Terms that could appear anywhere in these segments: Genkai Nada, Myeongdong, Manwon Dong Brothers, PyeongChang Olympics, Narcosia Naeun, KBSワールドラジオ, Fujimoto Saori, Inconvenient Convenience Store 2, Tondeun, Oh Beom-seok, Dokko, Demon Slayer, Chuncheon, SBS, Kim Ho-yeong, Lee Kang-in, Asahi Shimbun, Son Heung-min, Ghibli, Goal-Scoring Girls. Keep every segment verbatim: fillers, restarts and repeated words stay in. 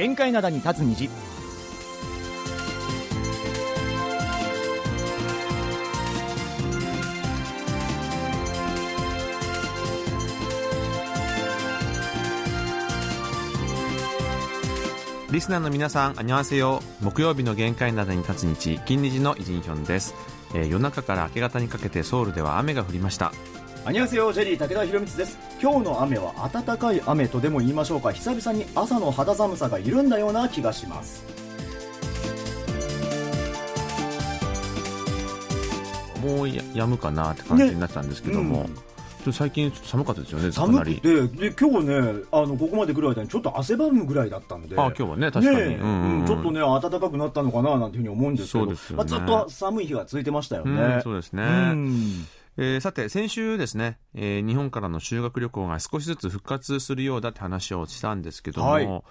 玄界灘に立つ虹。リスナーの皆さん、こんにちは。木曜日の玄界灘に立つ日、金虹のイジンヒョンです、えー、夜中から明け方にかけてソウルでは雨が降りました。こんにちは、ジェリー武田博光です。今日の雨は暖かい雨とでも言いましょうか。久々に朝の肌寒さが緩んだような気がします。もう や, やむかなって感じになってたんですけども、ねうん最近ちょっと寒かったですよね。寒くてで今日ねあのここまで来る間にちょっと汗ばむぐらいだったんで、あ今日はね確かに、ねうんうん、ちょっとね暖かくなったのかななんていうふうに思うんですけど、そうですよね、まあ、ずっと寒い日が続いてましたよね、うん、そうですね、うんえー、さて先週ですね、えー、日本からの修学旅行が少しずつ復活するようだって話をしたんですけども、はい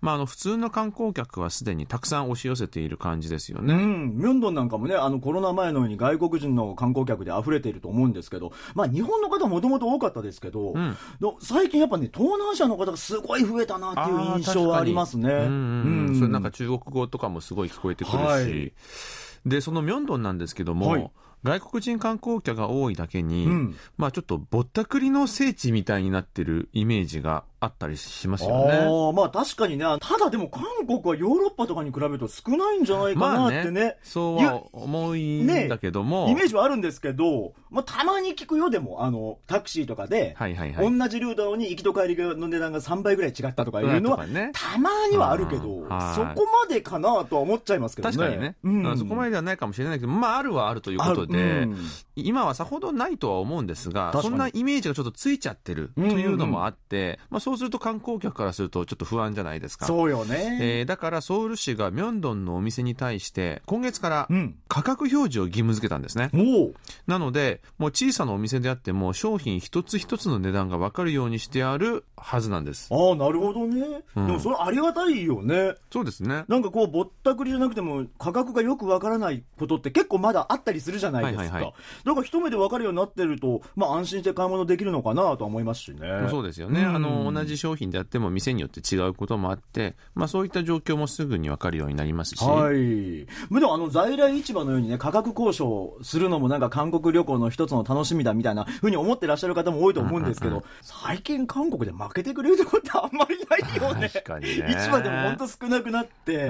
まあ、あの普通の観光客はすでにたくさん押し寄せている感じですよね。うん、ミョンドンなんかもねあのコロナ前のように外国人の観光客で溢れていると思うんですけど、まあ、日本の方もともと多かったですけど、うん、最近やっぱね東南アジアの方がすごい増えたなっていう印象はありますね。うんうん、それなんか中国語とかもすごい聞こえてくるし、はい、でそのミョンドンなんですけども、はい外国人観光客が多いだけに、うんまあ、ちょっとぼったくりの聖地みたいになってるイメージがあったりしますよね。あ、まあ、確かにねただでも韓国はヨーロッパとかに比べると少ないんじゃないかなってね、まあ、ねそうは思いんだけども、ね、イメージはあるんですけど、まあ、たまに聞くよでもあのタクシーとかで、はいはいはい、同じルートに行きと帰りの値段がさんばいぐらい違ったとかいうのは、ね、たまにはあるけど、はい、そこまでかなとは思っちゃいますけどね。確かにね、うん、そこまでではないかもしれないけど、まあ、あるはあるということででうん、今はさほどないとは思うんですがそんなイメージがちょっとついちゃってるというのもあって、うんうんまあ、そうすると観光客からするとちょっと不安じゃないですか。そうよね、えー、だからソウル市がミョンドンのお店に対して今月から価格表示を義務付けたんですね、うん、なのでもう小さなお店であっても商品一つ一つの値段が分かるようにしてあるはずなんです。ああなるほどね、うん、でもそれありがたいよね。そうですねなんかこうぼったくりじゃなくても価格がよく分からないことって結構まだあったりするじゃないはいはいはい、だから一目で分かるようになってると、まあ、安心して買い物できるのかなとは思いますしね。そうですよね、うん、あの同じ商品であっても店によって違うこともあって、まあ、そういった状況もすぐに分かるようになりますし、はい、でもあの在来市場のように、ね、価格交渉するのもなんか韓国旅行の一つの楽しみだみたいなふうに思ってらっしゃる方も多いと思うんですけど、うんうんうん、最近韓国で負けてくれるところってあんまりないよね。確かにね市場でも本当少なくなっていやこ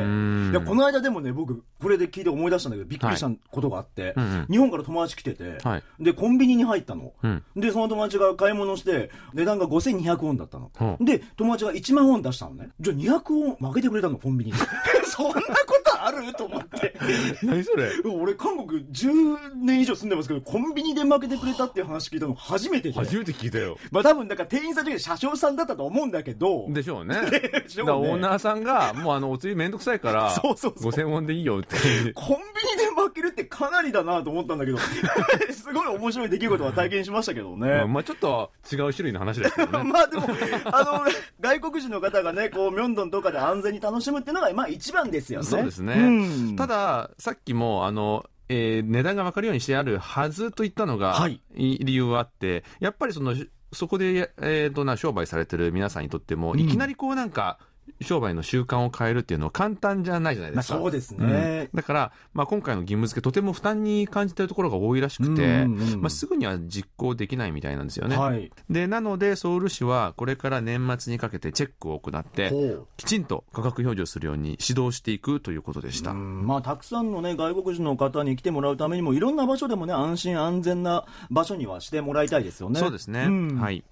の間でもね僕これで聞いて思い出したんだけどびっくりしたことがあって、はいうんうん日本から友達来てて、はい、でコンビニに入ったの、うん、でその友達が買い物して値段がごせんにひゃくウォンだったの、うん、で友達がいちまんウォン出したのね。じゃあにひゃくウォン負けてくれたのコンビニにそんなことあると思って何それ俺韓国じゅうねんいじょう住んでますけどコンビニで負けてくれたっていう話聞いたの初めてで初めて聞いたよ。まあ多分だから店員さんというか車掌さんだったと思うんだけどでしょうねでしょうねだオーナーさんがもうあのお釣りめんどくさいからそうそうそうごせんウォンでいいよってコンビニで負けるってかなりだなと思ってだけどすごい面白い出来事は体験しましたけどね、うんまあ、ちょっと違う種類の話ですけどねまあでもあの外国人の方がねこうミョンドンとかで安全に楽しむっていうのがまあ一番ですよね。そうですね、うん、たださっきもあのえー、値段が分かるようにしてあるはずといったのが、はい、理由はあってやっぱりそのそこで、えー、とな商売されてる皆さんにとっても、うん、いきなりこうなんか商売の習慣を変えるっていうのは簡単じゃないじゃないですか、まあ、そうですね、うん、だから、まあ、今回の義務付けとても負担に感じているところが多いらしくて、うんうんうんまあ、すぐには実行できないみたいなんですよね、はい、でなのでソウル市はこれから年末にかけてチェックを行ってきちんと価格表示をするように指導していくということでした。うん、まあ、たくさんの、ね、外国人の方に来てもらうためにもいろんな場所でも、ね、安心安全な場所にはしてもらいたいですよね。そうですね、うんはい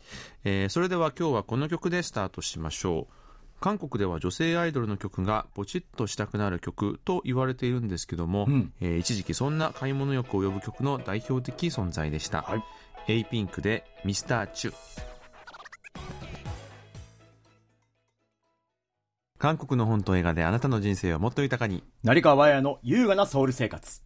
えー、それでは今日はこの曲でスタートしましょう。韓国では女性アイドルの曲がポチッとしたくなる曲と言われているんですけども、うんえー、一時期そんな買い物欲を呼ぶ曲の代表的存在でした、はい、エーピンクでミスターチュ。韓国の本と映画であなたの人生をもっと豊かに、成川綾の優雅なソウル生活。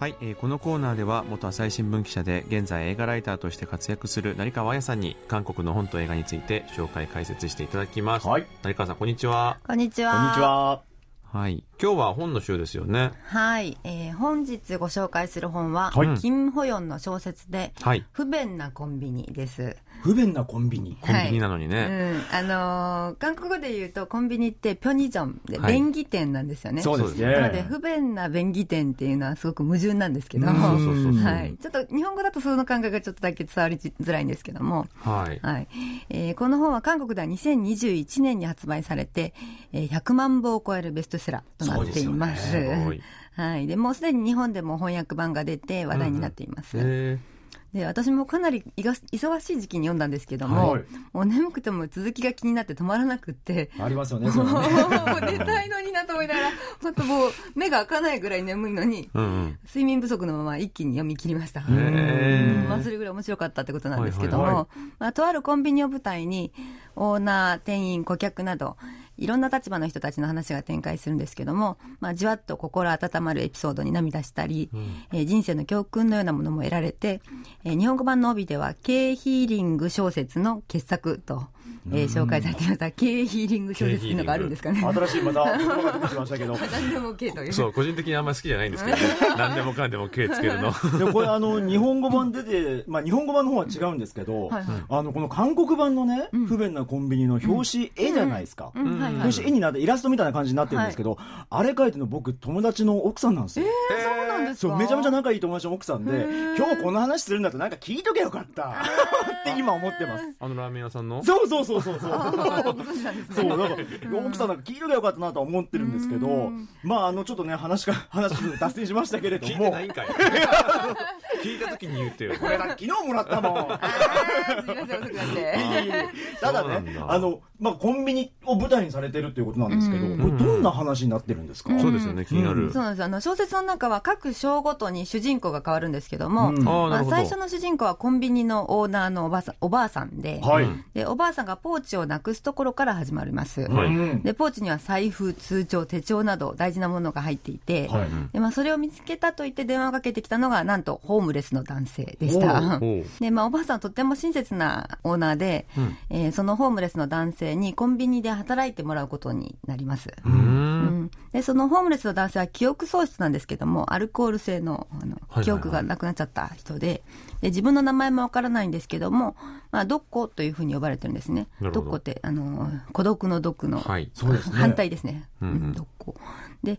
はい、えー、このコーナーでは元朝日新聞記者で現在映画ライターとして活躍する成川綾さんに韓国の本と映画について紹介解説していただきます、はい、成川さんこんにちは。こんにちは。こんにちは。はい、今日は本の週ですよね。はい、えー、本日ご紹介する本は、はい、キム・ホヨンの小説で、はい、不便なコンビニです。不便なコンビニ、はい、コンビニなのにね、うん、あのー、韓国でいうとコンビニってピョニジョンで、はい、便宜店なんですよね。そうですね。なので不便な便宜店っていうのはすごく矛盾なんですけど、ちょっと日本語だとその感覚がちょっとだけ伝わりづらいんですけども、はいはい、えー、この本は韓国ではにせんにじゅういちねんに発売されて、えー、ひゃくまんぼを超えるベストセラーとなっています。そうですよね。はい、でもうすでに日本でも翻訳版が出て話題になっています、うん、で私もかなり忙しい時期に読んだんですけども、はい、もう眠くても続きが気になって止まらなくって。ありますよね、それね。もう寝たいのになと思いながらちょっともう目が開かないぐらい眠いのに、うんうん、睡眠不足のまま一気に読み切りました。へ、まあ、それぐらい面白かったってことなんですけども、はいはいはい、まあ、とあるコンビニを舞台にオーナー、店員、顧客などいろんな立場の人たちの話が展開するんですけども、まあ、じわっと心温まるエピソードに涙したり、うん、えー、人生の教訓のようなものも得られて、えー、日本語版の帯では経営ヒーリング小説の傑作と、えー、紹介されていました。経営ヒーリング小説っていうのがあるんですかね。新しいまた言葉が出てきましたけど何でも経という、そう、個人的にあんまり好きじゃないんですけど、ね、何でもかんでも経つけるのでもこれあの日本語版出て、まあ、日本語版の方は違うんですけど、はいはい、あのこの韓国版のね、うん、不便なコンビニの表紙絵じゃないですか、うんうんうんうん、はい、はい、絵になってイラストみたいな感じになってるんですけど、はい、あれ描いてるの僕友達の奥さんなんですよ。えー、そうなんですか。そう、めちゃめちゃ仲いい友達の奥さんで、今日この話するんだとなんか聞いとけよかったって今思ってます。あのラーメン屋さんの、そうそうそうそうそう奥さんなんか聞いとけよかったなとは思ってるんですけど、まああのちょっとね話が話が脱線しましたけれども聞いてないんかい聞いた時に言ってよこれだ昨日もらったもんすいません遅くなってただね、あの、まあ、コンビニを舞台にされてるということなんですけど、うん、これどんな話になってるんですか。うん、そうですよね、気になる。そうなんです。あの小説の中は各章ごとに主人公が変わるんですけども、うん、まあ、最初の主人公はコンビニのオーナーのおばさん、おばあさんで、はい、でおばあさんがポーチをなくすところから始まります、はい、でポーチには財布、通帳、手帳など大事なものが入っていて、はい、でまあ、それを見つけたと言って電話をかけてきたのがなんとホームレスの男性でした。 お, お, で、まあ、おばあさんはとっても親切なオーナーで、うん、えー、そのホームレスの男性にコンビニで働いてもらうことになります。うーん、うん、でそのホームレスの男性は記憶喪失なんですけども、アルコール性 の, あの、はいはいはい、記憶がなくなっちゃった人 で, で自分の名前もわからないんですけども、まあ、ドッコというふうに呼ばれてるんですね。ドッコってあの孤独の毒の、はい、そうですね、反対ですね、うんうん、ドッコで、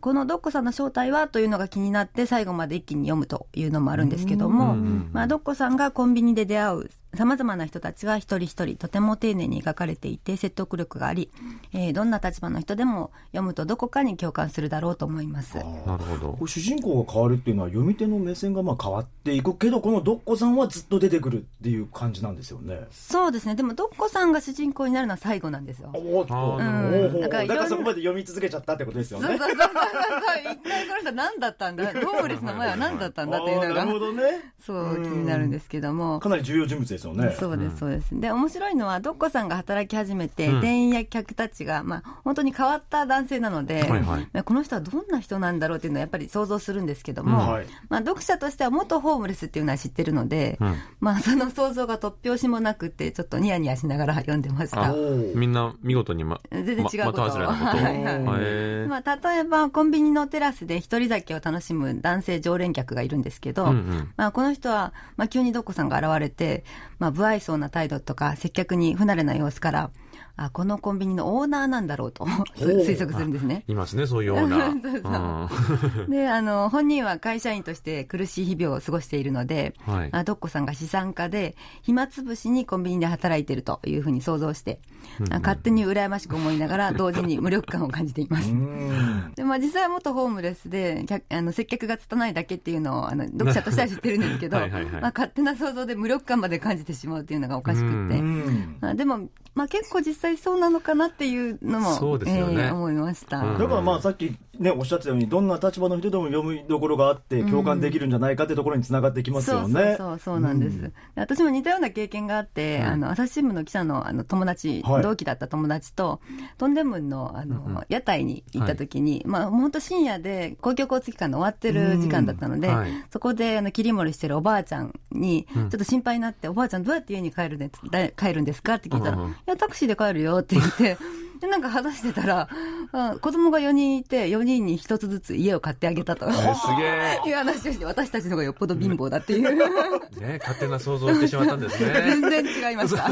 このドッコさんの正体はというのが気になって最後まで一気に読むというのもあるんですけども、まあ、ドッコさんがコンビニで出会うさまざまな人たちは一人一人とても丁寧に描かれていて説得力があり、えー、どんな立場の人でも読むとどこかに共感するだろうと思います。なるほど。これ主人公が変わるっていうのは読み手の目線がまあ変わっていくけど、このドッコさんはずっと出てくるっていう感じなんですよね。そうですね。でもドッコさんが主人公になるのは最後なんですよ。おお、うん、だからそこまで読み続けちゃったってことですよね。そうそうそうそう一体この人何だったんだ、ホームレスの前は何だったんだっていうのがなるほど、ね、そう気になるんですけども、かなり重要人物です。そうですそうです、うん、で面白いのはドッコさんが働き始めて、うん、店員や客たちが、まあ、本当に変わった男性なので、はいはい、この人はどんな人なんだろうっていうのはやっぱり想像するんですけども、うん、はい、まあ、読者としては元ホームレスっていうのは知ってるので、うん、まあ、その想像が突拍子もなくてちょっとニヤニヤしながら読んでました。みんな見事に、ま、全然違うこと、ま、また外れなこと、はいはい、まあ、例えばコンビニのテラスで一人酒を楽しむ男性常連客がいるんですけど、うんうん、まあ、この人は、まあ、急にドッコさんが現れて、まあ、不愛想な態度とか接客に不慣れな様子から、あ、このコンビニのオーナーなんだろうと推測するんですね。いますね、そういうオーナーそうそうそう、うん、であの本人は会社員として苦しい日々を過ごしているので、はい、まあ、ドッコさんが資産家で暇つぶしにコンビニで働いているというふうに想像して、うんうん、勝手に羨ましく思いながら同時に無力感を感じていますで、まあ、実際は元ホームレスであの接客が拙いだけっていうのをあの読者としては知ってるんですけどはいはい、はい、まあ、勝手な想像で無力感まで感じてしまうというのがおかしくって、うん、まあ、でもまあ、結構実際そうなのかなっていうのもそうですよね、えー、思いました。うん、だからまあさっき、ね、おっしゃってたようにどんな立場の人でも読みどころがあって共感できるんじゃないかってところにつながってきますよね。そうなんです、うん、私も似たような経験があって、はい、あの朝日新聞の記者 の, あの友達、はい、同期だった友達とトンデムン の, あの、うん、屋台に行った時に、はい、まあ、本当深夜で公共交通機関の終わってる時間だったので、うん、はい、そこであの切り盛りしてるおばあちゃんにちょっと心配になって、うん、おばあちゃんどうやって家に帰る、ね、帰るんですかって聞いたら、うん、いやタクシーで帰るよって言ってでなんか話してたら子供がよにんいてよにんにひとつずつ家を買ってあげたと、えー、すげーいう話をして、私たちの方がよっぽど貧乏だっていう、うんね、勝手な想像をしてしまったんですね全然違いました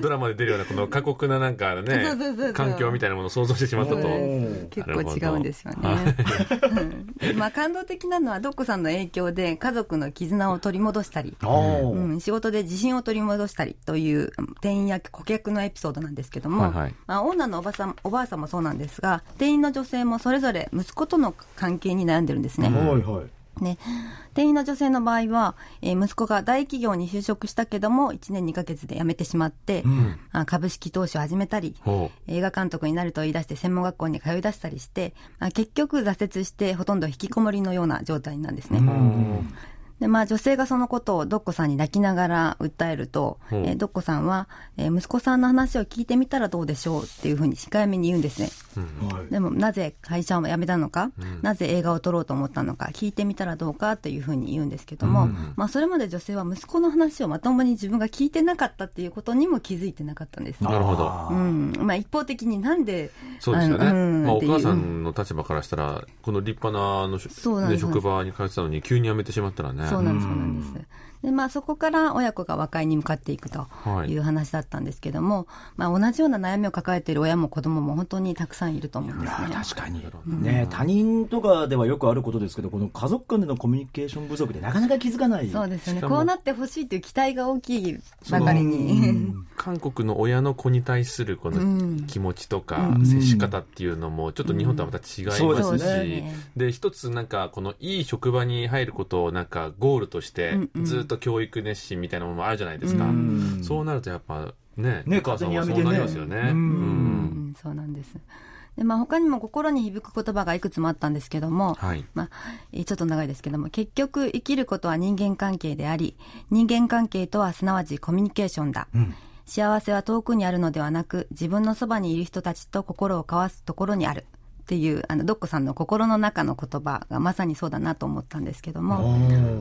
ドラマで出るようなこの過酷ななんか、ね、そうそうそうそう環境みたいなものを想像してしまったと、えー、結構違うんですよねまあ感動的なのはドッコさんの影響で家族の絆を取り戻したり、うん、仕事で自信を取り戻したりという店員や顧客のエピソードなんですけども、はいはい、まあ、オーナーのおばさん、おばあさんもそうなんですが、店員の女性もそれぞれ息子との関係に悩んでるんですね。はいはい、ね、店員の女性の場合は、えー、息子が大企業に就職したけどもいちねんにかげつで辞めてしまって、うん、あ株式投資を始めたり映画監督になると言い出して専門学校に通い出したりして、まあ、結局挫折してほとんど引きこもりのような状態なんですね。うん、でまあ、女性がそのことをドッコさんに泣きながら訴えると、えー、ドッコさんは、えー、息子さんの話を聞いてみたらどうでしょうっていうふうに控えめに言うんですね、うん、はい、でもなぜ会社を辞めたのか、うん、なぜ映画を撮ろうと思ったのか聞いてみたらどうかというふうに言うんですけども、うん、まあ、それまで女性は息子の話をまともに自分が聞いてなかったっていうことにも気づいてなかったんです、ね、なるほど、うん、まあ、一方的になんでそうですよね、うん、まあ、お母さんの立場からしたらこの立派 な, あのな、ね、職場に通ってたのに急に辞めてしまったらね、そうなんです、そうなんです。で、まあ、そこから親子が和解に向かっていくという話だったんですけども、はい、まあ、同じような悩みを抱えている親も子供も本当にたくさんいると思うんですね。いや確かに、うん、ね、他人とかではよくあることですけど、この家族間でのコミュニケーション不足でなかなか気づかない。そうですね、こうなってほしいという期待が大きいばかりに韓国の親の子に対するこの気持ちとか、うん、接し方っていうのもちょっと日本とはまた違いますし、うん、そうですね、で一つなんかこのいい職場に入ることをなんかゴールとしてずっとと教育熱心みたいなものもあるじゃないですか。うん、そうなるとやっぱね、お母さんはそうなりますよね。うんうん、そうなんです。で、まあ、他にも心に響く言葉がいくつもあったんですけども、はい、まあ、ちょっと長いですけども、結局生きることは人間関係であり、人間関係とはすなわちコミュニケーションだ。うん、幸せは遠くにあるのではなく、自分のそばにいる人たちと心を交わすところにある。っていうあのドッコさんの心の中の言葉がまさにそうだなと思ったんですけども、う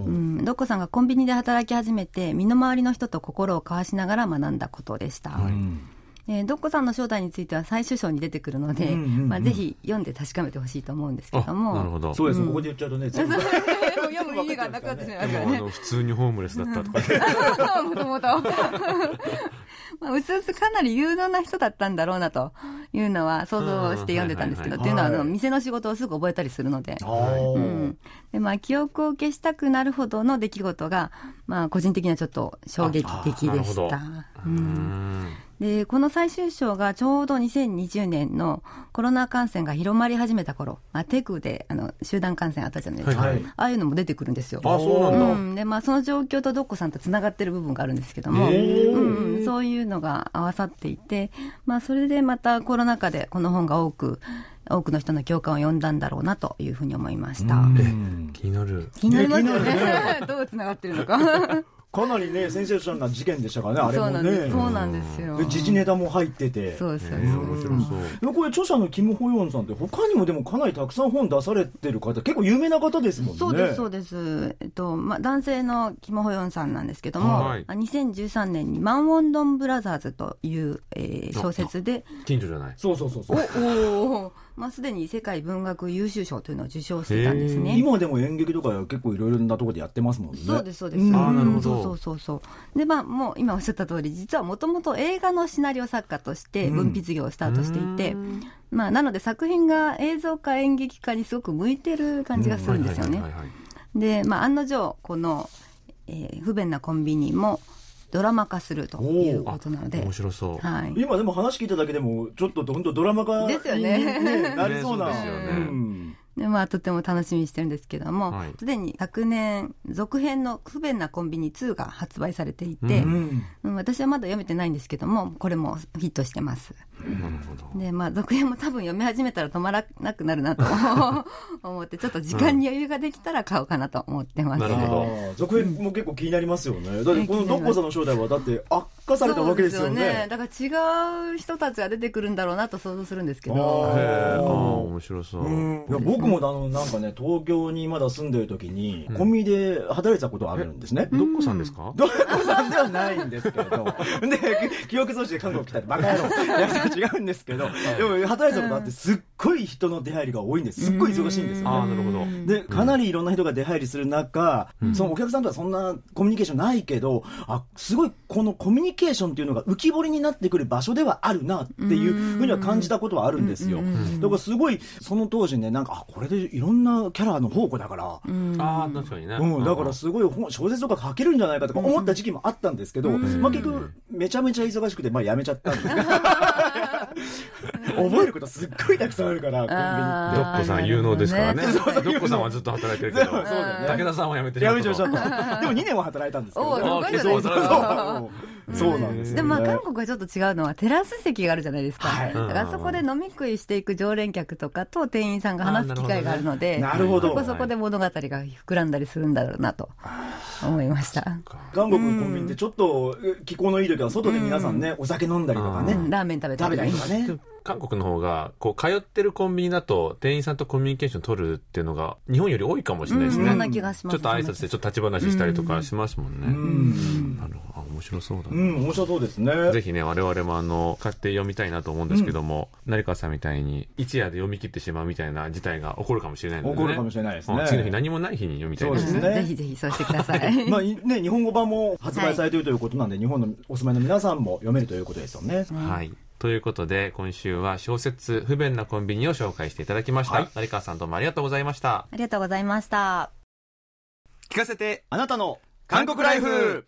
ん、ドッコさんがコンビニで働き始めて身の回りの人と心を交わしながら学んだことでした。はい、えー、ドッコさんの正体については最終章に出てくるので、うんうんうん、まあ、ぜひ読んで確かめてほしいと思うんですけども。なるほど、そうです、うん、ここで言っちゃうとね全部読む意味がなくなってしまいますからね。普通にホームレスだったとかもともとうすうすかなり有能な人だったんだろうなというのは想像して読んでたんですけど、というのはあの店の仕事をすぐ覚えたりするので、うん、でまあ、記憶を消したくなるほどの出来事が、まあ、個人的にはちょっと衝撃的でした。うん、でこの最終章がちょうどにせんにじゅうねんのコロナ感染が広まり始めた頃、まあ、テクであの集団感染あったじゃないですか、はいはい、ああいうのも出てくるんですよ。あ、そうなんだ、うん、でまあ、その状況とドッコさんとつながってる部分があるんですけども、うん、そういうのが合わさっていて、まあ、それでまたコロナ禍でこの本が多く多くの人の共感を呼んだんだろうなというふうに思いました。え、気になる気になりますよねどうつながってるのかかなりねセンセーションな事件でしたからね、あれもね。そうなんです、そうなんですよ。で時事ネタも入ってて、そうですよね。面白そう。でもこれ著者のキム・ホヨンさんって他にもでもかなりたくさん本出されてる方、結構有名な方ですもんね。そうです、そうです。えっとまあ男性のキム・ホヨンさんなんですけども、はい、にせんじゅうさんねんにマンウォンドンブラザーズという、えー、小説で近所じゃない。そうそうそうそう。おお。まあ、すでに世界文学優秀賞というのを受賞してたんですね。今でも演劇とか結構いろいろなところでやってますもんね。そうです、そうです。あ、なるほど。そうそうそう。で、まあ、もう今おっしゃった通り、実はもともと映画のシナリオ作家として文筆業をスタートしていて、うん、まあ、なので作品が映像化演劇化にすごく向いてる感じがするんですよね。で、まあ、案の定この、えー、不便なコンビニもドラマ化するということなので面白そう、はい、今でも話聞いただけでもちょっと本当ドラマ化に、ねね、なりそうな、ね、そうですよね、うん、で、まあ、とても楽しみにしてるんですけども、すで、はい、に昨年続編の不便なコンビニツーが発売されていて、うんうん、私はまだ読めてないんですけども、これもヒットしてます。なるほど。で、まあ、続編も多分読み始めたら止まらなくなるなと思って、ちょっと時間に余裕ができたら買おうかなと思ってます。うん、なるほど。続編も結構気になりますよね。だってこのノッポさんの正体はだって悪化されたわけですよね。そうですよね。だから違う人たちが出てくるんだろうなと想像するんですけど。あー、あー、面白そう。うん、いや僕もあのなんかね、東京にまだ住んでる時に、うん、コンビニで働いてたことあるんですね。どっこさんですか？どっこさんではないんですけれどで記憶喪失で韓国来たってバカ野郎違うんですけど、でも働いてたことあって、すっごい人の出入りが多いんです。すっごい忙しいんですよね。あ、なるほど。でかなりいろんな人が出入りする中、うん、そのお客さんとはそんなコミュニケーションないけど、あ、すごいこのコミュニケーションっていうのが浮き彫りになってくる場所ではあるなっていうふうには感じたことはあるんですよ。だからすごいその当時ね、なんかあこれでいろんなキャラの宝庫だから、うん、あ、確かにね、うん、だからすごい小説とか書けるんじゃないかとか思った時期もあったんですけど、まあ、結局めちゃめちゃ忙しくて、まあ、やめちゃったんで覚えることすっごいたくさんあるからコンビニって。どっこさん有能ですからね。どっこさんはずっと働いてるけど、そうだね、武田さんは辞めてしまった。辞めちゃった。でもにねんは働いたんですけど。そうなんですよね。でもまあ韓国はちょっと違うのはテラス席があるじゃないですか。はい、だからそこで飲み食いしていく常連客とかと店員さんが話す機会があるので、なるほど、そこそこで物語が膨らんだりするんだろうなと思いました。韓国のコンビニってちょっと気候のいい時は外で皆さんね、お酒飲んだりとかね、ラーメン食べたりとかね。韓国の方がこう通ってるコンビニだと店員さんとコミュニケーション取るっていうのが日本より多いかもしれないですね。うん、ちょっと挨拶でちょっと立ち話したりとかしますもんね。うん、なるほど、面白そうだね。うん、面白そうですね。ぜひね、我々もあの買って読みたいなと思うんですけども、うん、成川さんみたいに一夜で読み切ってしまうみたいな事態が起こるかもしれないので、ね、起こるかもしれないですね。うん、次の日何もない日に読みたいですね。ぜひぜひそうしてください。まあね、日本語版も発売されているということなんで、はい、日本のお住まいの皆さんも読めるということですよね。うん、はい。ということで今週は小説不便なコンビニを紹介していただきました。はい、成川さんどうもありがとうございました。ありがとうございました。聞かせてあなたの韓国ライフ。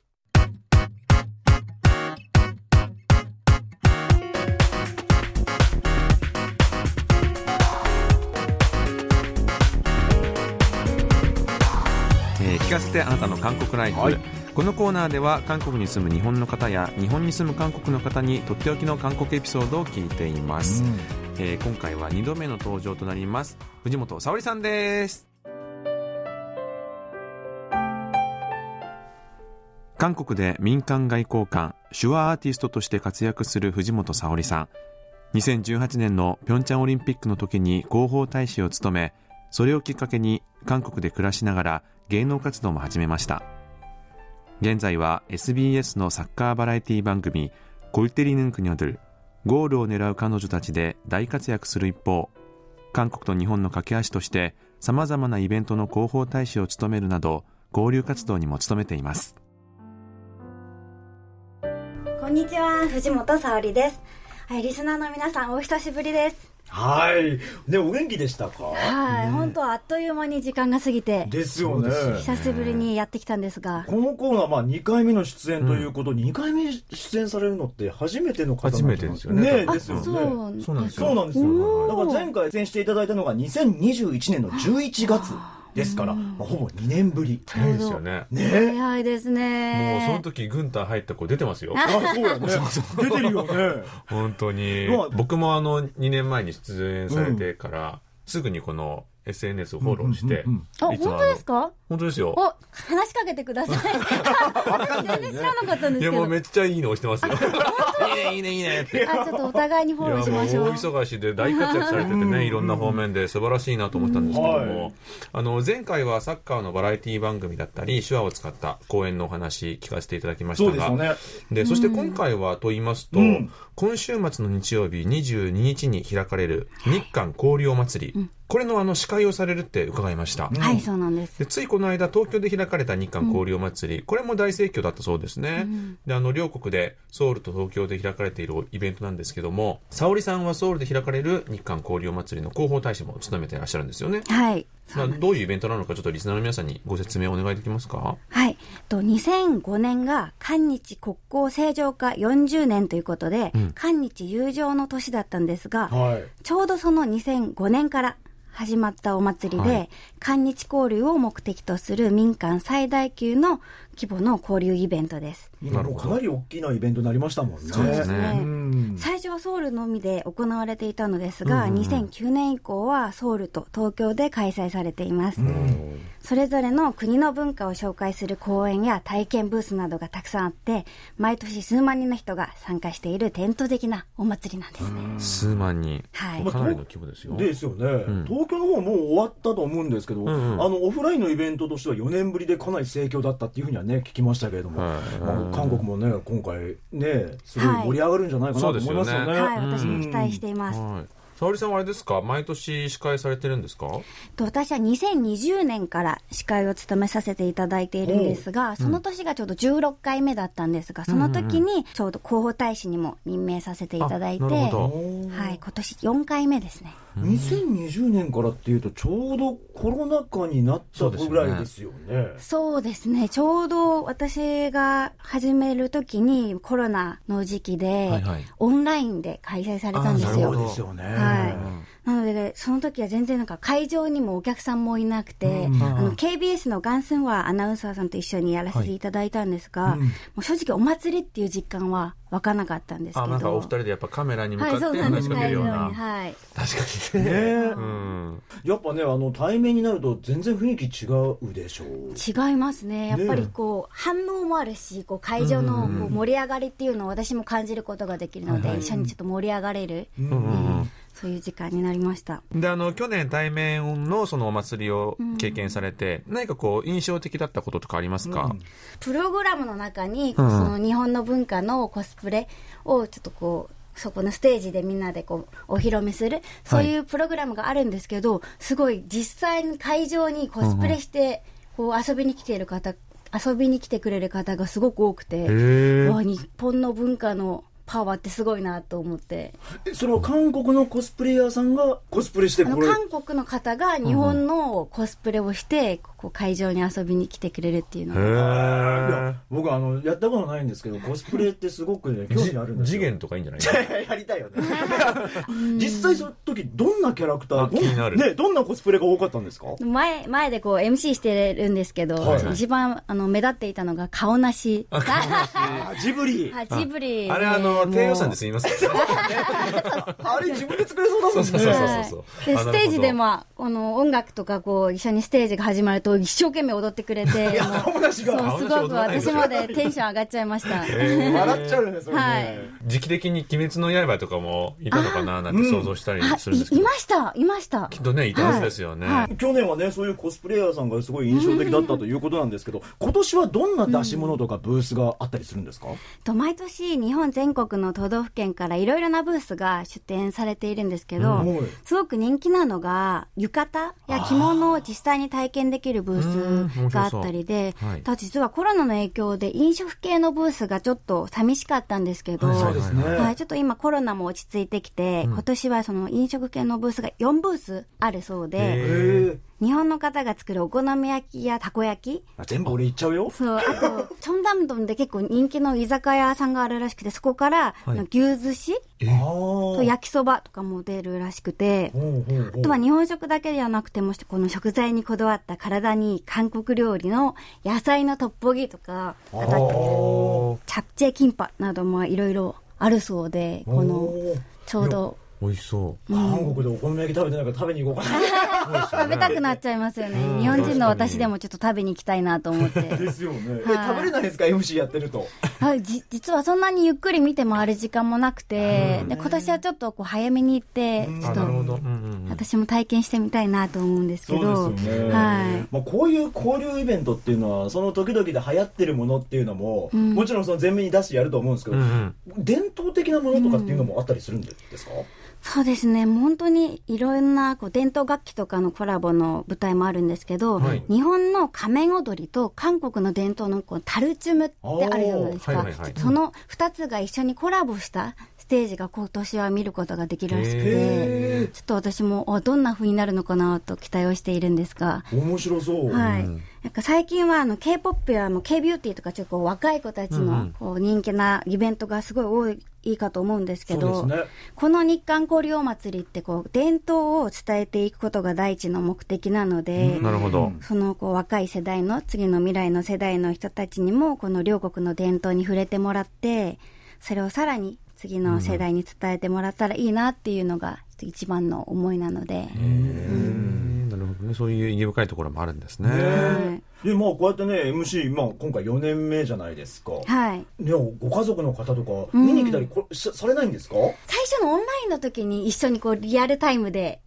えー、聞かせてあなたの韓国ライフ、はい、このコーナーでは韓国に住む日本の方や日本に住む韓国の方にとっておきの韓国エピソードを聞いています。うん、えー、今回はにどめの登場となります藤本沙織さんです。韓国で民間外交官手話アーティストとして活躍する藤本沙織さん、にせんじゅうはちねんの平昌オリンピックの時に広報大使を務め、それをきっかけに韓国で暮らしながら芸能活動も始めました。現在は エスビーエス のサッカーバラエティ番組골때리는그녀들、ゴールを狙う彼女たちで大活躍する一方、韓国と日本の架け橋としてさまざまなイベントの広報大使を務めるなど交流活動にも務めています。こんにちは、藤本沙織です。リスナーの皆さんお久しぶりです。はい、ね、お元気でしたか？はい、本当、うん、あっという間に時間が過ぎてですよね。久しぶりにやってきたんですが、このコーナー、まあ、にかいめの出演ということ、うん、にかいめ出演されるのって初めての方なんですよね。ですよね。そうなんですよ。だから前回出演していただいたのがにせんにじゅういちねんのじゅういちがつですから、まあ、ほぼにねんぶりですよね。ね、早いですね。もうその時軍隊入った子出てますよ。あ、そうだね。出てるよね。本当に。まあ、僕もあのにねんまえに出演されてから、うん、すぐにこの エスエヌエス をフォローして。あ、本当ですか？本当ですよ。お、話しかけてください。全然知らなかったんですけど。いや、もうめっちゃいいの押してますよ。いいねいいねいいねって。あ、ちょっとお互いにフォローしましょう。大忙しで大活躍されててね、いろんな方面で素晴らしいなと思ったんですけども、はい、あの前回はサッカーのバラエティ番組だったり手話を使った講演のお話聞かせていただきましたが、そうですよね。で、そして今回はと言いますと、うん、今週末の日曜日にじゅうににちに開かれる日韓交流祭り、うん、これのあの司会をされるって伺いました。はい、そうなんです。で、ついこの間東京で開かれた日韓交流祭り、うん、これも大盛況だったそうですね。うん、で、あの両国でソウルと東京で開かれているイベントなんですけども、沙織さんはソウルで開かれる日韓交流祭りの広報大使も務めていらっしゃるんですよね。はい。まあ、どういうイベントなのかちょっとリスナーの皆さんにご説明をお願いできますか？はい。とにせんごねんが韓日国交正常化よんじゅうねんということで、うん、韓日友情の年だったんですが、はい、ちょうどそのにせんごねんから始まったお祭りで、はい、韓日交流を目的とする民間最大級の規模の交流イベントです。今もかなり大きなイベントになりましたもんね。そうですね、うん、最初はソウルのみで行われていたのですが、うん、にせんきゅうねん以降はソウルと東京で開催されています、うん、それぞれの国の文化を紹介する講演や体験ブースなどがたくさんあって、毎年数万人の人が参加している伝統的なお祭りなんですね、うん、数万人、はい、かなりの規模ですよですよね、うん、東京の方もう終わったと思うんですけど、うんうん、あのオフラインのイベントとしてはよねんぶりでかなり盛況だったっていうふうにはね聞きましたけれども、はいまあ、韓国もね今回ねすごい盛り上がるんじゃないかなと思いますよね、はい、はい、私も期待しています、うんはい。沙織さんはあれですか、毎年司会されてるんですか？と私はにせんにじゅうねんから司会を務めさせていただいているんですが、その年がちょうどじゅうろっかいめだったんですが、その時にちょうど広報大使にも任命させていただいて、うんうんうんはい、今年よんかいめですね。にせんにじゅうねんからっていうとちょうどコロナ禍になったぐらいですよね。そうですね、ちょうど私が始める時にコロナの時期で、はいはい、オンラインで開催されたんですよ。そうですよね、はい、なのでその時は全然なんか会場にもお客さんもいなくて、うん、あの ケービーエス のガンスンワアナウンサーさんと一緒にやらせていただいたんですが、はいうん、もう正直お祭りっていう実感はわかなかったんですけど、あなんかお二人でやっぱカメラに向かって話しかけるような、はいはい、確かにね、ねうん、やっぱねあの対面になると全然雰囲気違うでしょう。違いますね、やっぱりこう、ね、反応もあるしこう会場のこう盛り上がりっていうのを私も感じることができるので、うん、一緒にちょっと盛り上がれる、うんうんうん、そういう時間になりました。であの去年対面 の, そのお祭りを経験されて、うん、何かこう印象的だったこととかありますか？うん、プログラムの中にその日本の文化のコスプレをちょっとこうそこのステージでみんなでこうお披露目するそういうプログラムがあるんですけど、はい、すごい実際に会場にコスプレしてこう遊びに来ている方、遊びに来てくれる方がすごく多くて、わ日本の文化のパワーってすごいなと思って。その韓国のコスプレイヤーさんがコスプレしてこれ韓国の方が日本のコスプレをしてここ会場に遊びに来てくれるっていうのが、いや僕あのやったことないんですけどコスプレってすごく、ね、興味あるんですよ。次元とかいいんじゃないですかやりたいよね実際その時どんなキャラクター気になる、ね、どんなコスプレが多かったんですか？ 前, 前でこう エムシー してるんですけど、はい、一番あの目立っていたのが顔なしああジブリあジブリ、ね、あれあの低予算ですみませんあれ自分で作れそうだもんね。ステージでもあの音楽とかこう一緒にステージが始まると一生懸命踊ってくれていやもうすごく私までテンション上がっちゃいました、えー、笑っちゃうねそれね、はい、時期的に鬼滅の刃とかもいたのかななんて想像したりするんですけど、うん、い, いましたいましたきっとねいたはずですよね、はいはい、去年はねそういうコスプレイヤーさんがすごい印象的だったということなんですけど今年はどんな出し物とかブースがあったりするんですか？うん、と毎年日本全国各国の都道府県からいろいろなブースが出展されているんですけど、うん、すごく人気なのが浴衣や着物を実際に体験できるブースがあったりで、はい、ただ実はコロナの影響で飲食系のブースがちょっと寂しかったんですけど、はいそうですねはい、ちょっと今コロナも落ち着いてきて、うん、今年はその飲食系のブースがよんブースあるそうで日本の方が作るお好み焼きやたこ焼き全部俺行っちゃうよ。そうあとチョンダムドンで結構人気の居酒屋さんがあるらしくてそこからの牛寿司と焼きそばとかも出るらしくて、あとは日本食だけではなくてもしてこの食材にこだわった体に韓国料理の野菜のトッポギとかあとチャプチェキンパなどもいろいろあるそうでこのちょうど美味しそう、うん、韓国でお好み焼き食べてないから食べに行こうかな食べたくなっちゃいますよね、うん、日本人の私でもちょっと食べに行きたいなと思ってですよね、はい、食べれないですか エムシー やってるとはい、じ実はそんなにゆっくり見て回る時間もなくて、うん、で今年はちょっとこう早めに行って、うん、ちょっと、うん、私も体験してみたいなと思うんですけどそうですよね、はいまあ、こういう交流イベントっていうのはその時々で流行ってるものっていうのも、うん、もちろんその前面に出してやると思うんですけど、うん、伝統的なものとかっていうのもあったりするんですか？うんそうですね、もう本当にいろんなこう伝統楽器とかのコラボの舞台もあるんですけど、はい、日本の仮面踊りと韓国の伝統のこうタルチュムってあるじゃないですか、はいはいはい、そのふたつが一緒にコラボしたステージが今年は見ることができるらしくて、ちょっと私もどんな風になるのかなと期待をしているんですが、面白そう、はい、うん、なんか最近はあの K-ポップ や K-ビューティー とかちょっとこう若い子たちのこう人気なイベントがすごい多いいいかと思うんですけど、ね、この日韓交流お祭りってこう伝統を伝えていくことが第一の目的なので、うん、なるほど、そのこう若い世代の次の未来の世代の人たちにもこの両国の伝統に触れてもらって、それをさらに次の世代に伝えてもらったらいいなっていうのが一番の思いなので、うんうん、なるほどね、そういう意義深いところもあるんですね。ねでもこうやってね エムシー、まあ、今回よねんめじゃないですか、はい、でもご家族の方とか見に来たり、うん、されないんですか？最初のオンラインの時に一緒にこうリアルタイムで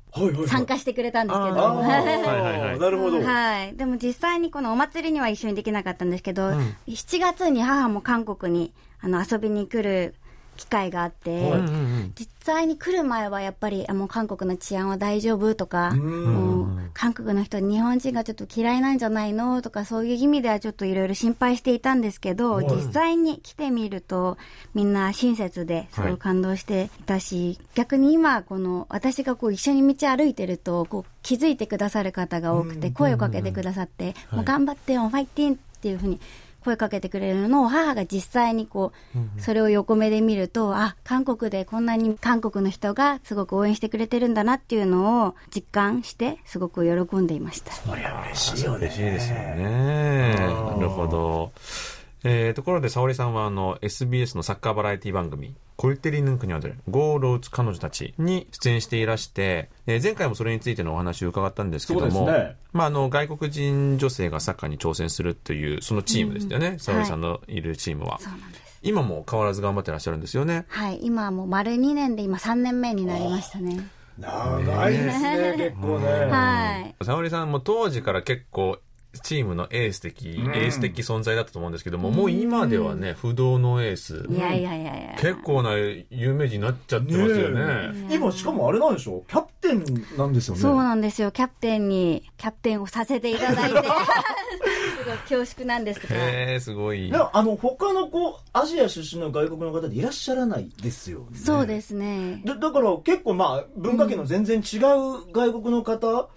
参加してくれたんですけど、なるほど、はい、でも実際にこのお祭りには一緒にできなかったんですけど、うん、しちがつに母も韓国にあの遊びに来る機会があって、うんうんうん、実際に来る前はやっぱりもう韓国の治安は大丈夫とか、もう韓国の人日本人がちょっと嫌いなんじゃないのとか、そういう意味ではちょっといろいろ心配していたんですけど、実際に来てみるとみんな親切ですごい感動していたし、はい、逆に今この私がこう一緒に道歩いてるとこう気づいてくださる方が多くて、声をかけてくださって、うんうんうん、もう頑張ってよ、はい、ファイティンっていう風に声かけてくれるのを母が実際にこうそれを横目で見ると、あ、韓国でこんなに韓国の人がすごく応援してくれてるんだなっていうのを実感してすごく喜んでいました。そりゃ嬉しいよね。嬉しいですよね。なるほど、えー、ところで沙織さんはあの エスビーエス のサッカーバラエティ番組コルテリヌンクにあるゴールを打つ彼女たちに出演していらして、えー、前回もそれについてのお話を伺ったんですけども、ね、まあ、あの外国人女性がサッカーに挑戦するというそのチームですよね、うん、沙織さんのいるチームは、はい、そうなんです。今も変わらず頑張ってらっしゃるんですよね。はい、今はもう丸にねんで今さんねんめになりましたね。長いですね、結構ね、はい、沙織さんも当時から結構チームのエース的、うん、エース的存在だったと思うんですけども、もう今ではね、不動のエース、いやいやいやいや、結構な有名人になっちゃってますよね。ね、今しかもあれなんでしょう、キャプテンなんですよね。そうなんですよ、キャプテンにキャプテンをさせていただいて、すごい恐縮なんですが、へー、すごい。あの他のこうアジア出身の外国の方でいらっしゃらないですよね。そうですね。だ、だから結構まあ文化圏の全然違う外国の方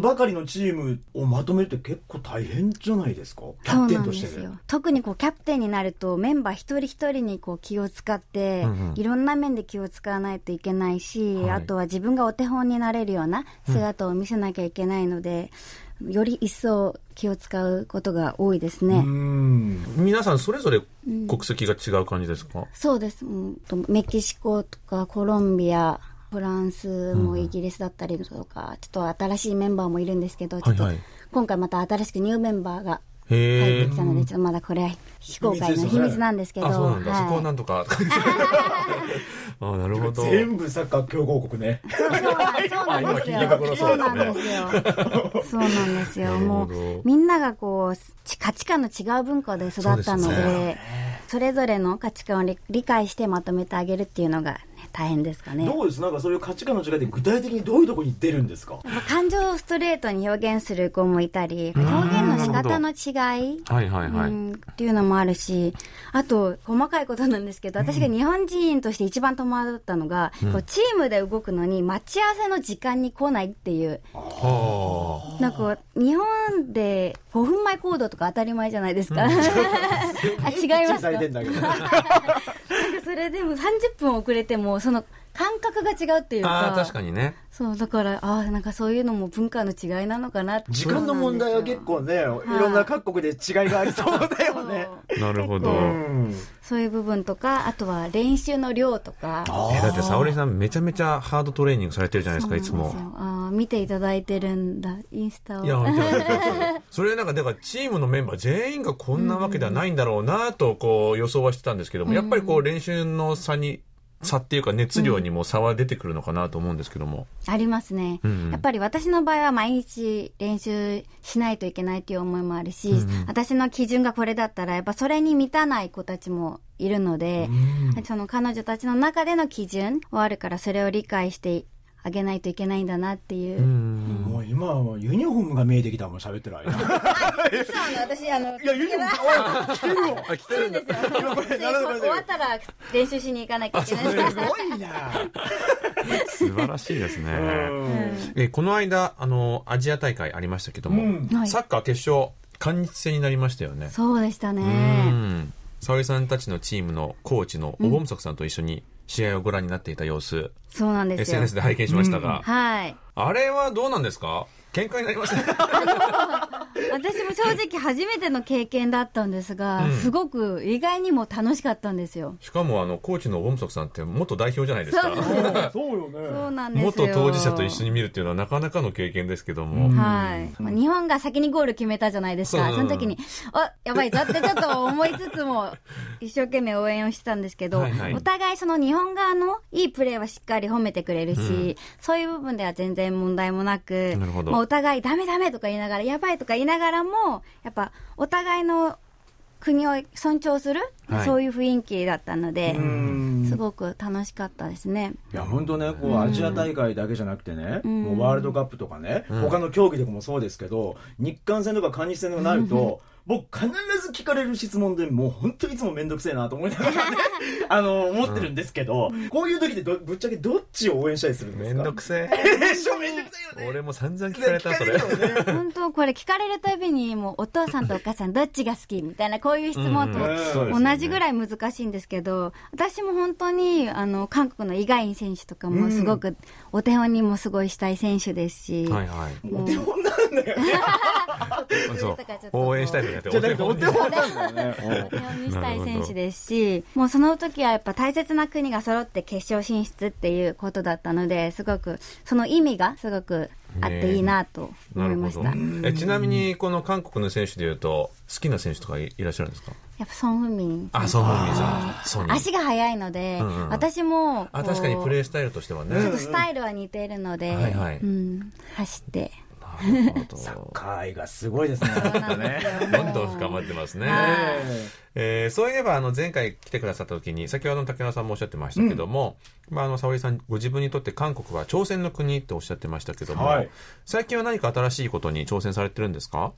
ばかりのチームをまとめて結構大変じゃないですか。キャプテンとしてそうなんですよ。特にこうキャプテンになるとメンバー一人一人にこう気を使って、うんうん、いろんな面で気を使わないといけないし、はい、あとは自分がお手本になれるような姿を見せなきゃいけないので、うん、より一層気を使うことが多いですね。うん、皆さんそれぞれ国籍が違う感じですか？うん、そうです、うん、メキシコとかコロンビア、フランスもイギリスだったりとか、うん、ちょっと新しいメンバーもいるんですけど、ちょっと今回また新しくニューメンバーが入ってきたので、ちょっとまだこれは非公開の秘密なんですけど、あ、そうなんだ、はい、そこはなんとかあ、なるほど、全部サッカー強豪国ね。そうなんですよ、そうなんですよ、そうなんですよ、もうみんながこう価値観の違う文化で育ったので、それぞれの価値観を理解してまとめてあげるっていうのが、ね、大変ですかね。どうです？なんかそういう価値観の違いで具体的にどういうところに出るんですか？感情をストレートに表現する子もいたり、表現の仕方の違いっていうのもあるし、あと細かいことなんですけど、私が日本人として一番戸惑ったのが、うん、こうチームで動くのに待ち合わせの時間に来ないっていう、うん、なんか日本でごふんまえ行動とか当たり前じゃないですか、うん、あ、違いますか？それでもさんじゅっぷん遅れてもその感覚が違うっていうか、あ、確かにね、そうだから、あ、なんかそういうのも文化の違いなのかなって。時間の問題は結構ね、いろんな各国で違いがありそうだよね。なるほど、うん、そういう部分とか、あとは練習の量とか、えだって沙織さんめちゃめちゃハードトレーニングされてるじゃないですか。ですいつも、あ、見ていただいてるんだ、インスタを。いやそれなんかだからチームのメンバー全員がこんなわけではないんだろうなとこう予想はしてたんですけども、うん、やっぱりこう練習の差に差っていうか熱量にも差は出てくるのかなと思うんですけども、うん、ありますね、うんうん、やっぱり私の場合は毎日練習しないといけないという思いもあるし、うんうん、私の基準がこれだったらやっぱそれに満たない子たちもいるので、うん、その彼女たちの中での基準はあるから、それを理解してあげないといけないんだなっていう。うんうん、もう今はユニフォームが見えてきたもん、喋ってる間。実は私あのいやユニフォーム着てるよ。着てるんですよ。終わったら練習しに行かなきゃいけない。すごいな。素晴らしいですね。えこの間あのアジア大会ありましたけども、うん、サッカー決勝韓日戦になりましたよね。そうでしたね。うん沙織さんたちのチームのコーチのオボムソクさんと一緒に試合をご覧になっていた様子、うん、そうなんですよ エスエヌエス で拝見しましたが、うんはい、あれはどうなんですか？喧嘩になりました。あの私も正直初めての経験だったんですが、うん、すごく意外にも楽しかったんですよ。しかもあのコーチのオボムソクさんって元代表じゃないですか。そうよね。そうなんですよ。元当事者と一緒に見るっていうのはなかなかの経験ですけども、うんはいまあ、日本が先にゴール決めたじゃないですか。 そ, その時にあやばいだってちょっと思いつつも一生懸命応援をしてたんですけどはい、はい、お互いその日本側のいいプレーはしっかり褒めてくれるし、うん、そういう部分では全然問題もなく、なるほど、まあ、お互いダメダメとか言いながらやばいとか言いながらもやっぱお互いの国を尊重する、はい、そういう雰囲気だったのですごく楽しかったですね。いや本当ねこうアジア大会だけじゃなくてね、うん、もうワールドカップとかね、うん、他の競技でもそうですけど日韓戦とか韓日戦とかになると僕必ず聞かれる質問でもう本当にいつもめんどくせえなと思いながらねあの思ってるんですけど、うん、こういう時ってどぶっちゃけどっちを応援したりするんですか？めんどくせえでしょ。めんどくせえよね。俺も散々聞かれたそれ、ね、本当これ聞かれるたびにもうお父さんとお母さんどっちが好きみたいなこういう質問と同じぐらい難しいんですけど、うんうんえー、私も本当にあの韓国のイ・ガンイン選手とかもすごくお手本にもすごいしたい選手ですし、うんはいはい、もうお手本なんだよねそう応援したいじゃなくてお手本なんだよね。お手本にしたい選手ですし、もうその時はやっぱ大切な国が揃って決勝進出っていうことだったのですごくその意味がすごくあっていいなと思いました。えちなみにこの韓国の選手でいうと好きな選手とか い, いらっしゃるんですか？やっぱソン・フンミン。あソン・フンミンさん足が速いので、うんうん、私もあ確かにプレースタイルとしてはねちょっとスタイルは似ているので、はいはいうん、走ってサッカー愛がすごいですね。どんどん深まってますね、えー、そういえばあの前回来てくださった時に先ほどの竹野さんもおっしゃってましたけども、うんまあ、あの沙織さんご自分にとって韓国は挑戦の国とおっしゃってましたけども、はい、最近は何か新しいことに挑戦されてるんですか？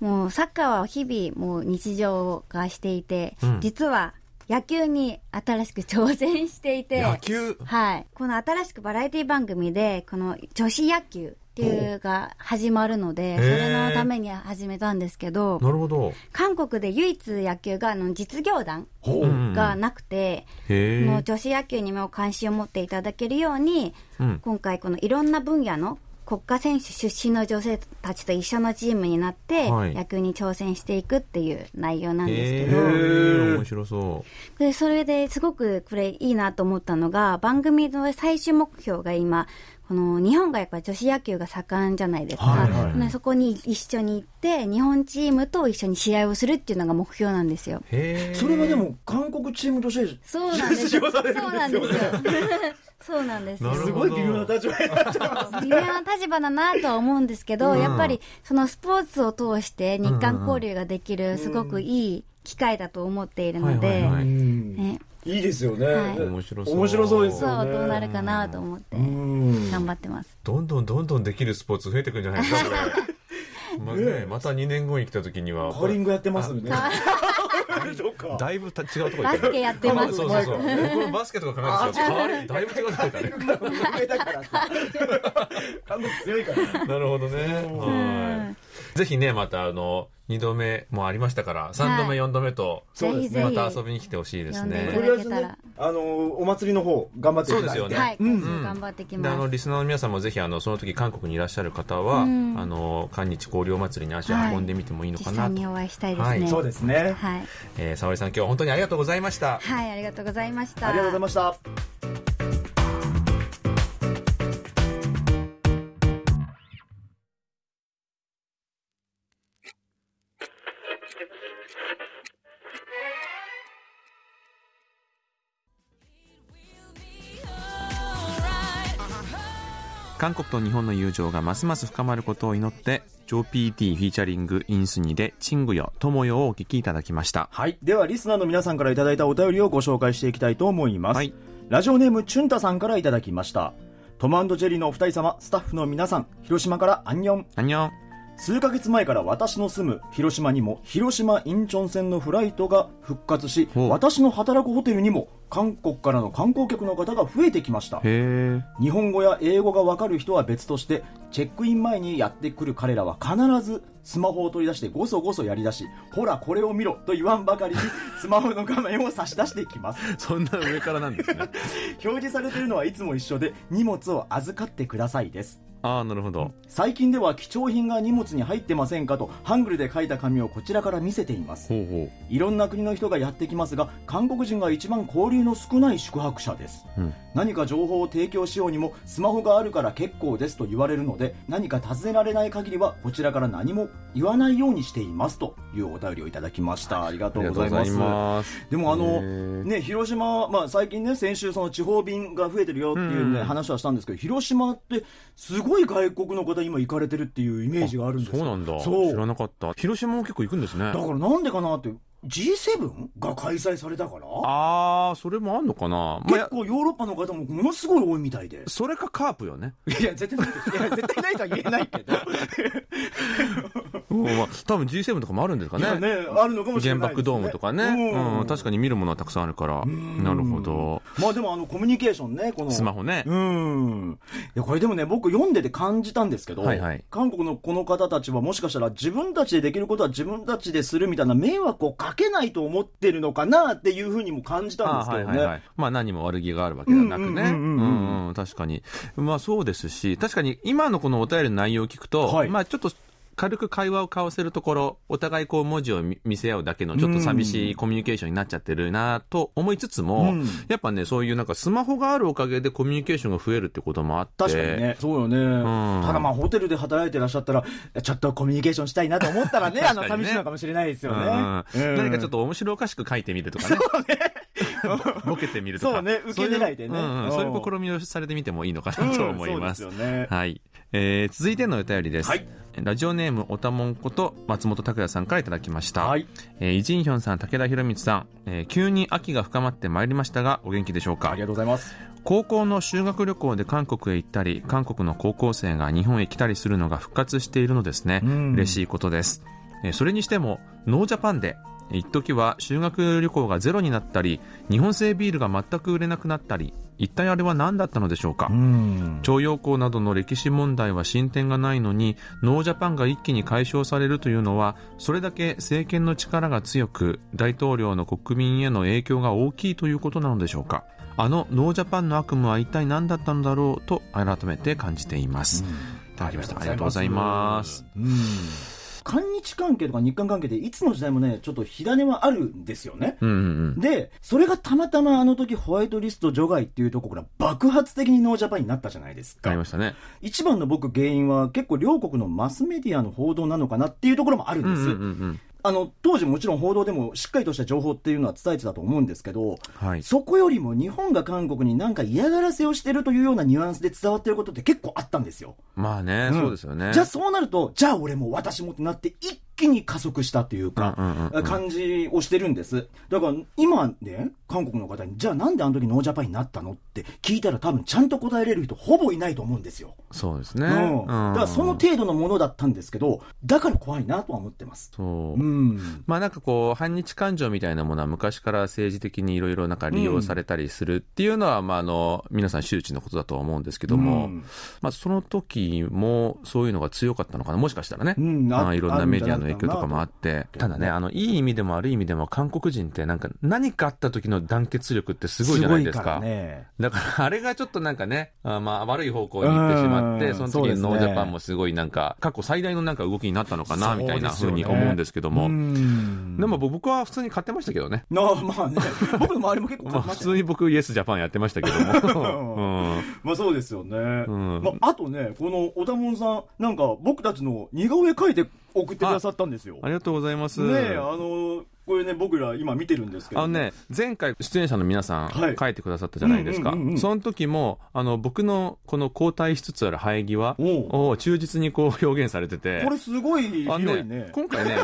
もうサッカーは日々もう日常化していて、うん、実は野球に新しく挑戦していて野球、はい、この新しくバラエティ番組でこの女子野球野球が始まるのでそれのために始めたんですけど、なるほど韓国で唯一野球があの実業団がなくて、うん、もう女子野球にも関心を持っていただけるように、うん、今回このいろんな分野の国家選手出身の女性たちと一緒のチームになって、はい、野球に挑戦していくっていう内容なんですけど、えー、面白そうでそれですごくこれいいなと思ったのが番組の最終目標が今この日本がやっぱり女子野球が盛んじゃないですか、はいはいはい、そこに一緒に行って日本チームと一緒に試合をするっていうのが目標なんですよ。へそれはでも韓国チームとしてそうなんですよ。そうなんですよそうなんですよ。すごい微妙な立場になっちゃいますね。微妙な立場だなとは思うんですけど、うん、やっぱりそのスポーツを通して日韓交流ができるすごくいい機会だと思っているので、いいですよね、はい、面白そう。面白そうですよね。そうどうなるかなと思って頑張ってます。どんどんどんどんできるスポーツ増えてくるんじゃないですかま, ね、またにねんごに来た時にはカーリングやってますよねだいぶ違うとこ行ってバスケやってます。そうそうそう僕バスケとか考えてただいぶ違うとこ行ったね感動強いからなるほどねはいぜひねまたあのにどめもありましたからさんどめよんどめとまた遊びに来てほしいですね。とりあえずねあのお祭りの方頑張っていただいてそうですよね、うん、頑張ってきます。あのリスナーの皆さんもぜひあのその時韓国にいらっしゃる方は、うん、あの韓日交流祭りに足を運んでみてもいいのかなと、はい、実際にお会いしたいですね、はい、そうですね、はいえー、沙織さん今日は本当にありがとうございました。はいありがとうございました。ありがとうございました。韓国と日本の友情がますます深まることを祈ってジョー ピーティー フィーチャリングインスニでチングよ友よをお聞きいただきました。はいではリスナーの皆さんからいただいたお便りをご紹介していきたいと思います、はい、ラジオネームチュンタさんからいただきました。トム&ジェリーのお二人様、スタッフの皆さん、広島からアンニョン。アンニョン。数ヶ月前から私の住む広島にも広島インチョン線のフライトが復活し、私の働くホテルにも韓国からの観光客の方が増えてきました。へー。日本語や英語がわかる人は別として、チェックイン前にやってくる彼らは必ずスマホを取り出してごそごそやり出し、ほらこれを見ろと言わんばかりにスマホの画面を差し出してきます。そんな上からなんですね。表示されているのはいつも一緒で、荷物を預かってくださいです。あー、なるほど。最近では貴重品が荷物に入ってませんかとハングルで書いた紙をこちらから見せています。ほうほう。いろんな国の人がやってきますが、韓国人が一番交流の少ない宿泊者です、うん、何か情報を提供しようにもスマホがあるから結構ですと言われるので、何か尋ねられない限りはこちらから何も言わないようにしていますというお便りをいただきました。ありがとうございます。ありがとうございます。でもあの、ね、広島、まあ、最近ね、先週その地方便が増えてるよっていう、ね、うん、話はしたんですけど、広島ってすごいすごい外国の方今行かれてるっていうイメージがあるんですよ。そうなんだ。そう。知らなかった。広島も結構行くんですね。だからなんでかなって、ジーセブン が開催されたから。ああ、それもあんのかな。結構ヨーロッパの方もものすごい多いみたいで。それかカープよね。いや絶対ないです。いや絶対ないとは言えないけど。うん、まあ、多分 ジーセブン とかもあるんですかね。いやね、あるのかもしれない、ね、原爆ドームとかね、うんうん、確かに見るものはたくさんあるから。なるほど。まあでもあのコミュニケーションね、このスマホね、うん、いやこれでもね、僕読んでて感じたんですけど、はいはい、韓国のこの方たちはもしかしたら自分たちでできることは自分たちでするみたいな迷惑をかけないと思ってるのかなっていうふうにも感じたんですけどね、はいはいはい、まあ何も悪気があるわけではなくね、確かにまあそうですし、確かに今のこのお便りの内容を聞くと、はい、まあちょっと軽く会話を交わせるところ、お互いこう文字を見せ合うだけのちょっと寂しいコミュニケーションになっちゃってるなと思いつつも、うん、やっぱね、そういうなんかスマホがあるおかげでコミュニケーションが増えるってこともあって、確かにね、そうよね、うん、ただまあホテルで働いてらっしゃったらちょっとコミュニケーションしたいなと思ったら ね, ねあの寂しいのかもしれないですよね、うんうんうん、何かちょっと面白おかしく書いてみるとかね、そうねボケてみるとか、そうね、受け狙いでね、そういう、うんうん、そういう試みをされてみてもいいのかなと思います、うん、そうですよね、はい。えー、続いてのお便りです、はい。ラジオネームおたもんこと松本拓也さんからいただきました、はい。えー、イ・ジンヒョンさん、武田博光さん、えー、急に秋が深まってまいりましたがお元気でしょうか。ありがとうございます。高校の修学旅行で韓国へ行ったり、韓国の高校生が日本へ来たりするのが復活しているのですね。嬉しいことです、えー、それにしてもノージャパンで一時は修学旅行がゼロになったり、日本製ビールが全く売れなくなったり、一体あれは何だったのでしょうか。徴用工などの歴史問題は進展がないのに、ノージャパンが一気に解消されるというのは、それだけ政権の力が強く、大統領の国民への影響が大きいということなのでしょうか。あのノージャパンの悪夢は一体何だったのだろうと改めて感じています。ありがとうございます。韓日関係とか日韓関係でいつの時代もね、ちょっと火種はあるんですよね、うんうんうん、でそれがたまたまあの時ホワイトリスト除外っていうところから爆発的にノージャパンになったじゃないですか。ありましたね。一番の僕原因は結構両国のマスメディアの報道なのかなっていうところもあるんです、うんうんうんうん、あの当時もちろん報道でもしっかりとした情報っていうのは伝えてたと思うんですけど、はい、そこよりも日本が韓国に何か嫌がらせをしてるというようなニュアンスで伝わってることって結構あったんですよ。まあね、うん、そうですよね。じゃあそうなると、じゃあ俺も私もってなって一気に加速したというか、うんうんうん、感じをしてるんです。だから今ね、韓国の方にじゃあなんであの時ノージャパンになったのって聞いたら、多分ちゃんと答えれる人ほぼいないと思うんですよ。そうですね、うん、だからその程度のものだったんですけど、だから怖いなとは思ってます。そう、うん、まあなんかこう反日感情みたいなものは昔から政治的にいろいろなんか利用されたりするっていうのは、うん、まああの皆さん周知のことだとは思うんですけども、うん、まあその時もそういうのが強かったのかな、もしかしたらね、うん、ああいろんなメディアの影響とかもあって。ただね、あのいい意味でも悪い意味でも韓国人ってなんか何かあった時の団結力ってすごいじゃないですか。すごいからね。だからあれがちょっとなんかね、あ、まあ、悪い方向に行ってしまって、その時にノージャパンもすごいなんか過去最大のなんか動きになったのかなみたいなふうに思うんですけども、 で,、ね、でも僕は普通に買ってましたけどね。まあね、僕の周りも結構買ってました、ね、まあ、普通に僕イエスジャパンやってましたけども、うん、まあそうですよね、うん、まあ、あとね、このおたもんさんなんか僕たちの似顔絵描いて送ってくださったんですよ。 あ, ありがとうございます。ねえ、あのこれね僕ら今見てるんですけど、ね、あのね前回出演者の皆さん、はい、書いてくださったじゃないですか、うんうんうん、その時もあの僕のこの後退しつつある生え際を忠実にこう表現されてて、これすごい広い ね, ね今回ね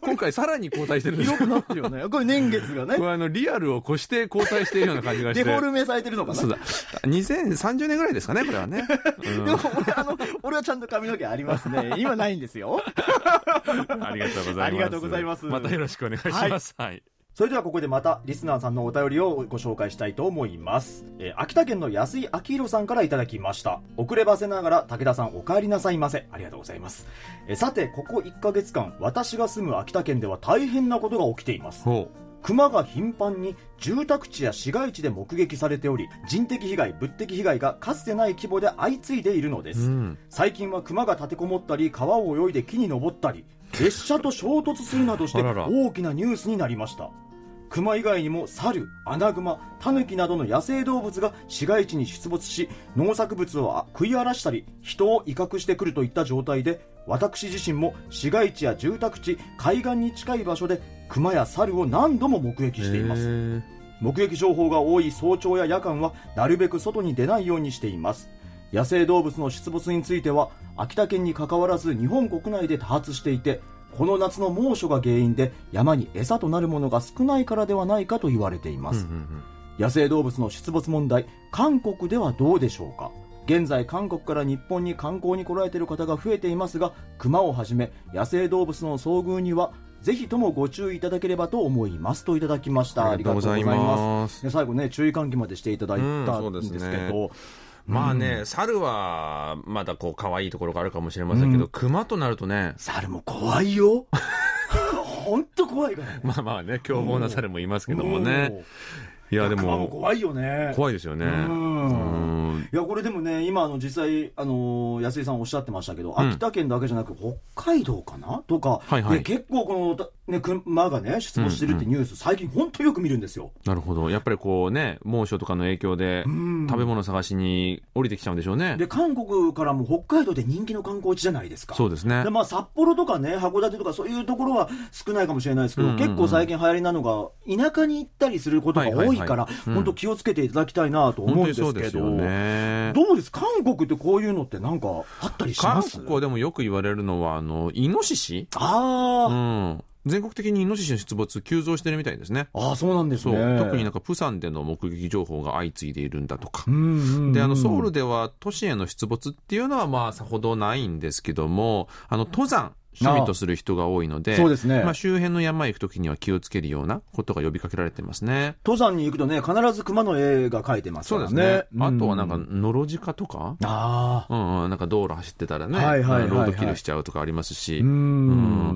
今回さらに後退してるんですよ。広くなってるよねこれ年月がねこれあのリアルを越して後退しているような感じがしてデフォルメされてるのかな。そうだにせんさんじゅうねんぐらいですかねこれはね、うん、でも 俺, あの俺はちゃんと髪の毛ありますね今ないんですよありがとうございます。ありがとうございます。またよろしくお願いします、はいはい、それではここでまたリスナーさんのお便りをご紹介したいと思います、えー、秋田県の安井明宏さんからいただきました。遅ればせながら武田さんお帰りなさいませ。ありがとうございます、えー、さてここいっかげつかん私が住む秋田県では大変なことが起きています。ほう。熊が頻繁に住宅地や市街地で目撃されており、人的被害、物的被害がかつてない規模で相次いでいるのです、うん、最近は熊が立てこもったり川を泳いで木に登ったり列車と衝突するなどして大きなニュースになりました。熊以外にも猿、アナグマ、タヌキなどの野生動物が市街地に出没し、農作物を食い荒らしたり人を威嚇してくるといった状態で、私自身も市街地や住宅地、海岸に近い場所で熊や猿を何度も目撃しています。目撃情報が多い早朝や夜間はなるべく外に出ないようにしています。野生動物の出没については秋田県に関わらず日本国内で多発していて、この夏の猛暑が原因で山に餌となるものが少ないからではないかと言われています、うんうんうん、野生動物の出没問題、韓国ではどうでしょうか。現在韓国から日本に観光に来られている方が増えていますが、熊をはじめ野生動物の遭遇にはぜひともご注意いただければと思いますといただきました。ありがとうございます。最後ね注意喚起までしていただいたんですけど、まあね、うん、猿はまだこう可愛いところがあるかもしれませんけど、うん、熊となるとね、猿も怖いよ本当怖いから、ね、まあまあね凶暴な猿もいますけどもね、うんうん、いやでも熊も怖いよね。怖いですよね。うん、うん、いやこれでもね今あの実際あの安井さんおっしゃってましたけど、うん、秋田県だけじゃなく北海道かなとか、はいはい、結構このね、熊がね出没してるってニュース、うんうん、最近本当よく見るんですよ。なるほど。やっぱりこうね猛暑とかの影響で食べ物探しに降りてきちゃうんでしょうね。で韓国からも北海道で人気の観光地じゃないですか。そうですね。で、まあ、札幌とかね函館とかそういうところは少ないかもしれないですけど、うんうんうん、結構最近流行りなのが田舎に行ったりすることが多いから、はいはいはい、うん、本当気をつけていただきたいなと思うんですけど、本当にそうですよね。どうです韓国ってこういうのってなんかあったりします？韓国はでもよく言われるのはあのイノシシ、ああ、うん、全国的にイノシシの出没急増してるみたいですね。ああ、そうなんですね。そう、特になんかプサンでの目撃情報が相次いでいるんだとか、うんうんうん、であのソウルでは都市への出没っていうのはまあさほどないんですけども、あの登山趣味とする人が多いので、ああ、そうですね、まあ、周辺の山へ行くときには気をつけるようなことが呼びかけられてますね。登山に行くとね必ず熊の絵が描いてますからね。そうですね、うん、あとはなんかノロジカとか、あ、うんうん、なんか道路走ってたらね、はいはいはいはい、ロードキルしちゃうとかありますし、うーん、う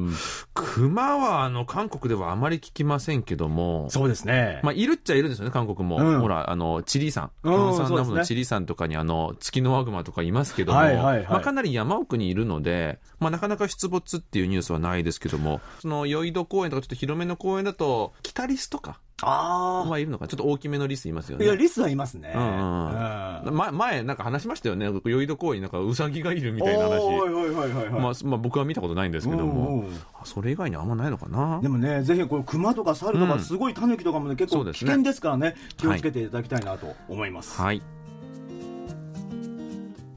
ん、熊はあの韓国ではあまり聞きませんけども、そうですね、まあ、いるっちゃいるんですよね韓国も、うん、ほらあのチリ山、うん、サンダムのチリ山とかにあのツキノワグマとかいますけども、はいはいはい、まあ、かなり山奥にいるので、まあ、なかなか出没っていうニュースはないですけども、その宵戸公園とかちょっと広めの公園だとキタリスとか、あ、まあ、いるのか、ちょっと大きめのリスいますよね。いやリスはいますね、うんうんうん、ま、前なんか話しましたよね宵戸公園なんかウサギがいるみたいな話、まあ僕は見たことないんですけども、それ以外にあんまないのかな。でもねぜひこの熊とか猿とかすごいタヌキとかも、ね、うん、結構危険ですからね、ね、気をつけていただきたいなと思います、はいはい、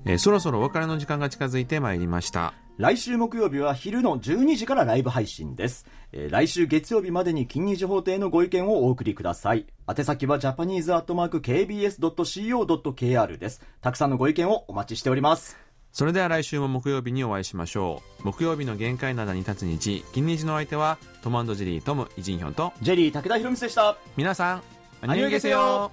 えー、そろそろお別れの時間が近づいてまいりました。来週木曜日は昼のじゅうにじからライブ配信です、えー、来週月曜日までに金日報亭のご意見をお送りください。宛先は ジャパニーズ アットマーク ケービーエス ドット シーオー ドット ケーアール です。たくさんのご意見をお待ちしております。それでは来週も木曜日にお会いしましょう。木曜日の限界なだに立つ日、金日のお相手はトム&ジェリートムイジンヒョンとジェリー武田博光でした。皆さんアニューゲセヨ。